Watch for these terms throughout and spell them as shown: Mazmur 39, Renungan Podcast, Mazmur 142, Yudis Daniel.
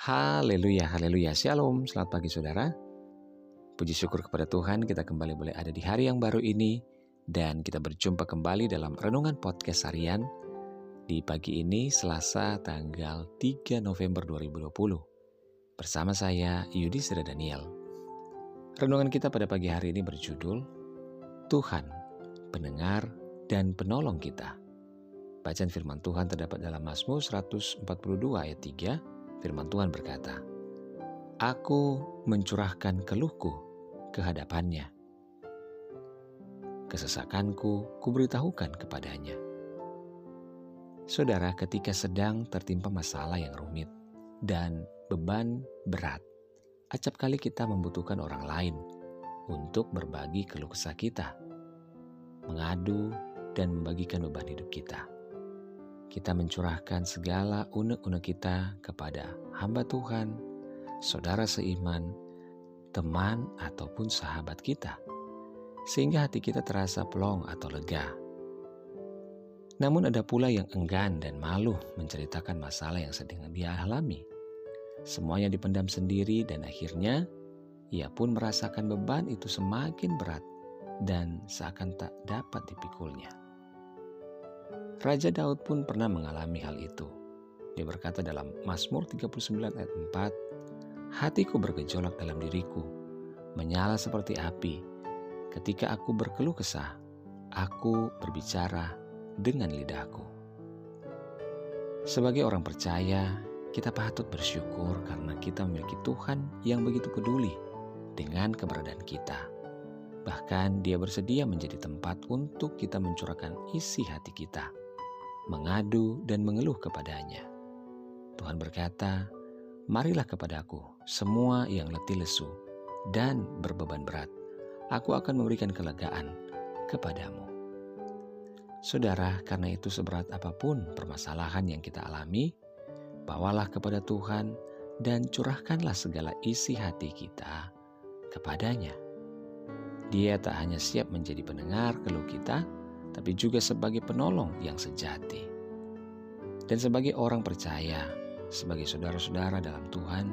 Haleluya, haleluya, shalom. Selamat pagi saudara. Puji syukur kepada Tuhan kita kembali boleh ada di hari yang baru ini. Dan kita berjumpa kembali dalam Renungan Podcast Harian. Di pagi ini Selasa tanggal 3 November 2020. Bersama saya Yudis Daniel. Renungan kita pada pagi hari ini berjudul Tuhan, pendengar dan penolong kita. Bacaan firman Tuhan terdapat dalam Mazmur 142 ayat 3. Firman Tuhan berkata, "Aku mencurahkan keluhku ke hadapannya. Kesesakanku kuberitahukan kepadanya." Saudara, ketika sedang tertimpa masalah yang rumit dan beban berat, acap kali kita membutuhkan orang lain untuk berbagi keluh kesah kita, mengadu dan membagikan beban hidup kita. Kita mencurahkan segala unek-unek kita kepada hamba Tuhan, saudara seiman, teman ataupun sahabat kita, sehingga hati kita terasa plong atau lega. Namun ada pula yang enggan dan malu menceritakan masalah yang sedang dia alami. Semuanya dipendam sendiri dan akhirnya ia pun merasakan beban itu semakin berat dan seakan tak dapat dipikulnya. Raja Daud pun pernah mengalami hal itu. Dia berkata dalam Mazmur 39 ayat 4, "Hatiku bergejolak dalam diriku, menyala seperti api. Ketika aku berkeluh kesah, aku berbicara dengan lidahku." Sebagai orang percaya, kita patut bersyukur karena kita memiliki Tuhan yang begitu peduli dengan keberadaan kita. Bahkan Dia bersedia menjadi tempat untuk kita mencurahkan isi hati kita, mengadu dan mengeluh kepadanya. Tuhan berkata, "Marilah kepadaku semua yang letih lesu dan berbeban berat, aku akan memberikan kelegaan kepadamu." Saudara, karena itu seberat apapun permasalahan yang kita alami, bawalah kepada Tuhan dan curahkanlah segala isi hati kita kepadanya. Dia tak hanya siap menjadi pendengar keluh kita, tapi juga sebagai penolong yang sejati. Dan sebagai orang percaya, sebagai saudara-saudara dalam Tuhan,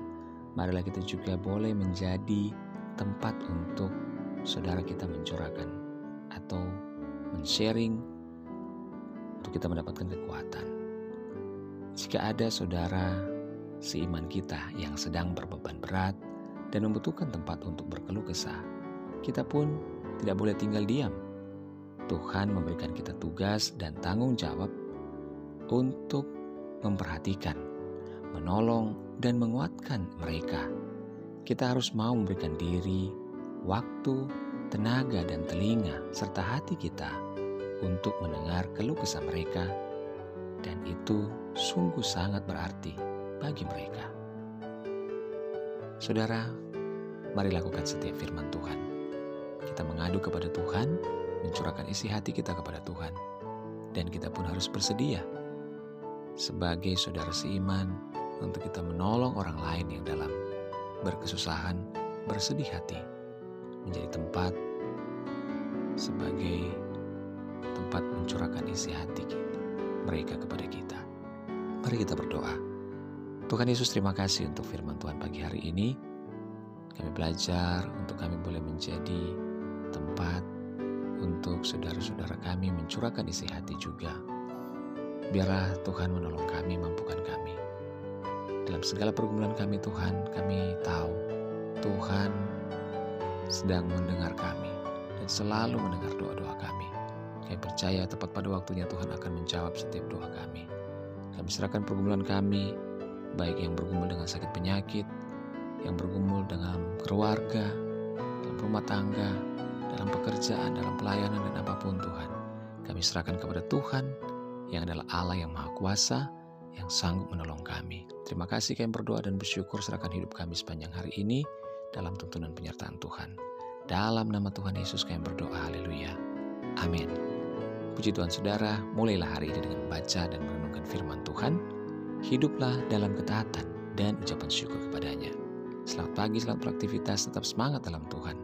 marilah kita juga boleh menjadi tempat untuk saudara kita mencurahkan atau men-sharing untuk kita mendapatkan kekuatan. Jika ada saudara seiman kita yang sedang berbeban berat dan membutuhkan tempat untuk berkeluh kesah, kita pun tidak boleh tinggal diam. Tuhan memberikan kita tugas dan tanggung jawab untuk memperhatikan, menolong, dan menguatkan mereka. Kita harus mau memberikan diri, waktu, tenaga, dan telinga, serta hati kita untuk mendengar keluh kesah mereka, dan itu sungguh sangat berarti bagi mereka. Saudara, mari lakukan setiap firman Tuhan. Kita mengadu kepada Tuhan, mencurahkan isi hati kita kepada Tuhan, dan kita pun harus bersedia sebagai saudara seiman untuk kita menolong orang lain yang dalam berkesusahan, bersedih hati, menjadi tempat sebagai tempat mencurahkan isi hati mereka kepada kita. Mari kita berdoa. Tuhan Yesus, terima kasih untuk firman Tuhan pagi hari ini. Kami belajar untuk kami boleh menjadi tempat untuk saudara-saudara kami mencurahkan isi hati juga. Biarlah Tuhan menolong kami, mampukan kami. Dalam segala pergumulan kami Tuhan, kami tahu Tuhan sedang mendengar kami dan selalu mendengar doa-doa kami. Kami percaya tepat pada waktunya Tuhan akan menjawab setiap doa kami. Kami serahkan pergumulan kami, baik yang bergumul dengan sakit penyakit, yang bergumul dengan keluarga, dalam rumah tangga, dalam pekerjaan, dalam pelayanan, dan apapun Tuhan. Kami serahkan kepada Tuhan yang adalah Allah yang Maha Kuasa, yang sanggup menolong kami. Terima kasih, kami berdoa dan bersyukur serahkan hidup kami sepanjang hari ini dalam tuntunan penyertaan Tuhan. Dalam nama Tuhan Yesus kami berdoa, haleluya. Amin. Puji Tuhan saudara, mulailah hari ini dengan membaca dan merenungkan firman Tuhan. Hiduplah dalam ketaatan dan ucapan syukur kepadanya. Selamat pagi, selamat beraktivitas, tetap semangat dalam Tuhan.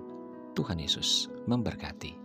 Tuhan Yesus memberkati.